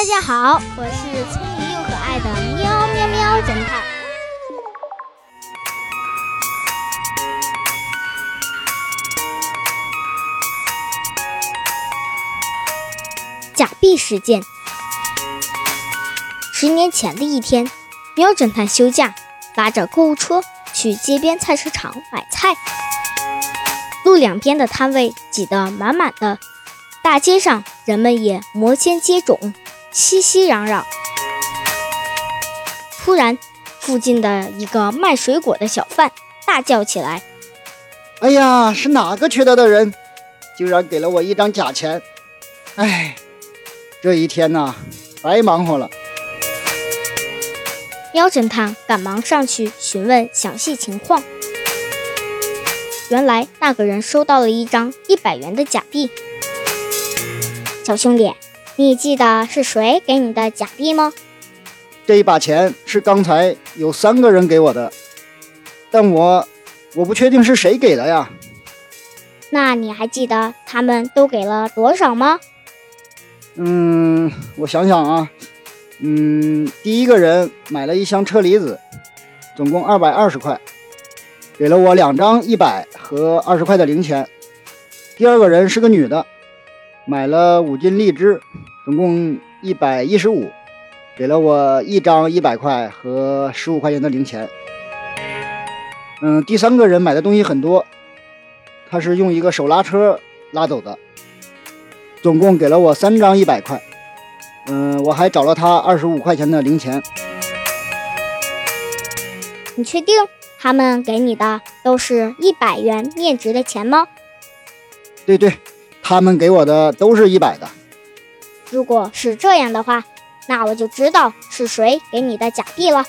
大家好，我是聪明又可爱的喵喵喵侦探。假币事件。10年前的一天，喵侦探休假，拉着购物车去街边菜市场买菜。路两边的摊位挤得满满的，大街上人们也摩肩接踵，熙熙攘攘。突然，附近的一个卖水果的小贩大叫起来：“哎呀，是哪个缺德的人，居然给了我一张假钱！哎，这一天呐，白忙活了。”喵侦探赶忙上去询问详细情况。原来那个人收到了一张100元的假币。小兄弟，你记得是谁给你的假币吗？这一把钱是刚才有3个人给我的，但我不确定是谁给的呀。那你还记得他们都给了多少吗？我想想啊。第一个人买了一箱车厘子，总共220块，给了我2张100和20块的零钱。第二个人是个女的，买了5斤荔枝，总共115，给了我1张100块和15块钱的零钱。第三个人买的东西很多，他是用一个手拉车拉走的，总共给了我3张100块。我还找了他25块钱的零钱。你确定他们给你的都是100元面值的钱吗？对，他们给我的都是100的。如果是这样的话，那我就知道是谁给你的假币了。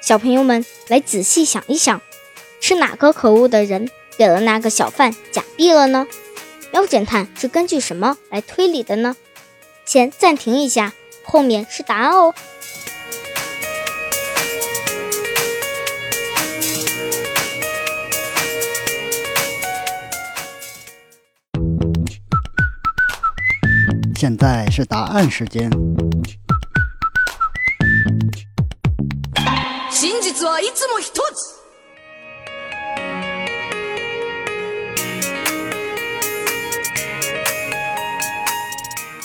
小朋友们来仔细想一想，是哪个可恶的人给了那个小贩假币了呢？喵侦探是根据什么来推理的呢？先暂停一下，后面是答案哦。现在是答案时间。真実はいつも一つ。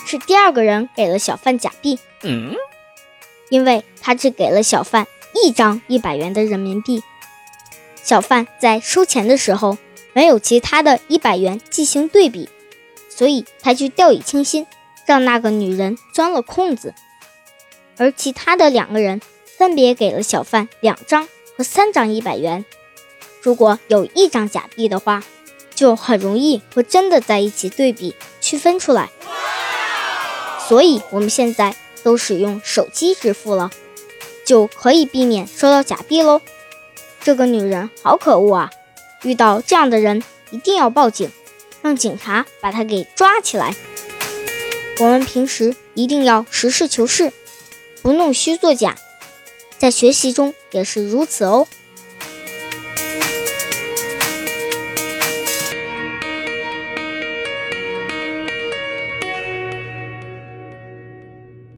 是第二个人给了小贩假币，因为他只给了小贩1张100元的人民币。小贩在收钱的时候没有其他的100元进行对比，所以他就掉以轻心，让那个女人钻了空子。而其他的2个人分别给了小贩2张和3张100元。如果有1张假币的话，就很容易和真的在一起对比区分出来。所以我们现在都使用手机支付了，就可以避免收到假币咯。这个女人好可恶啊，遇到这样的人一定要报警，让警察把她给抓起来。我们平时一定要实事求是，不弄虚作假，在学习中也是如此哦。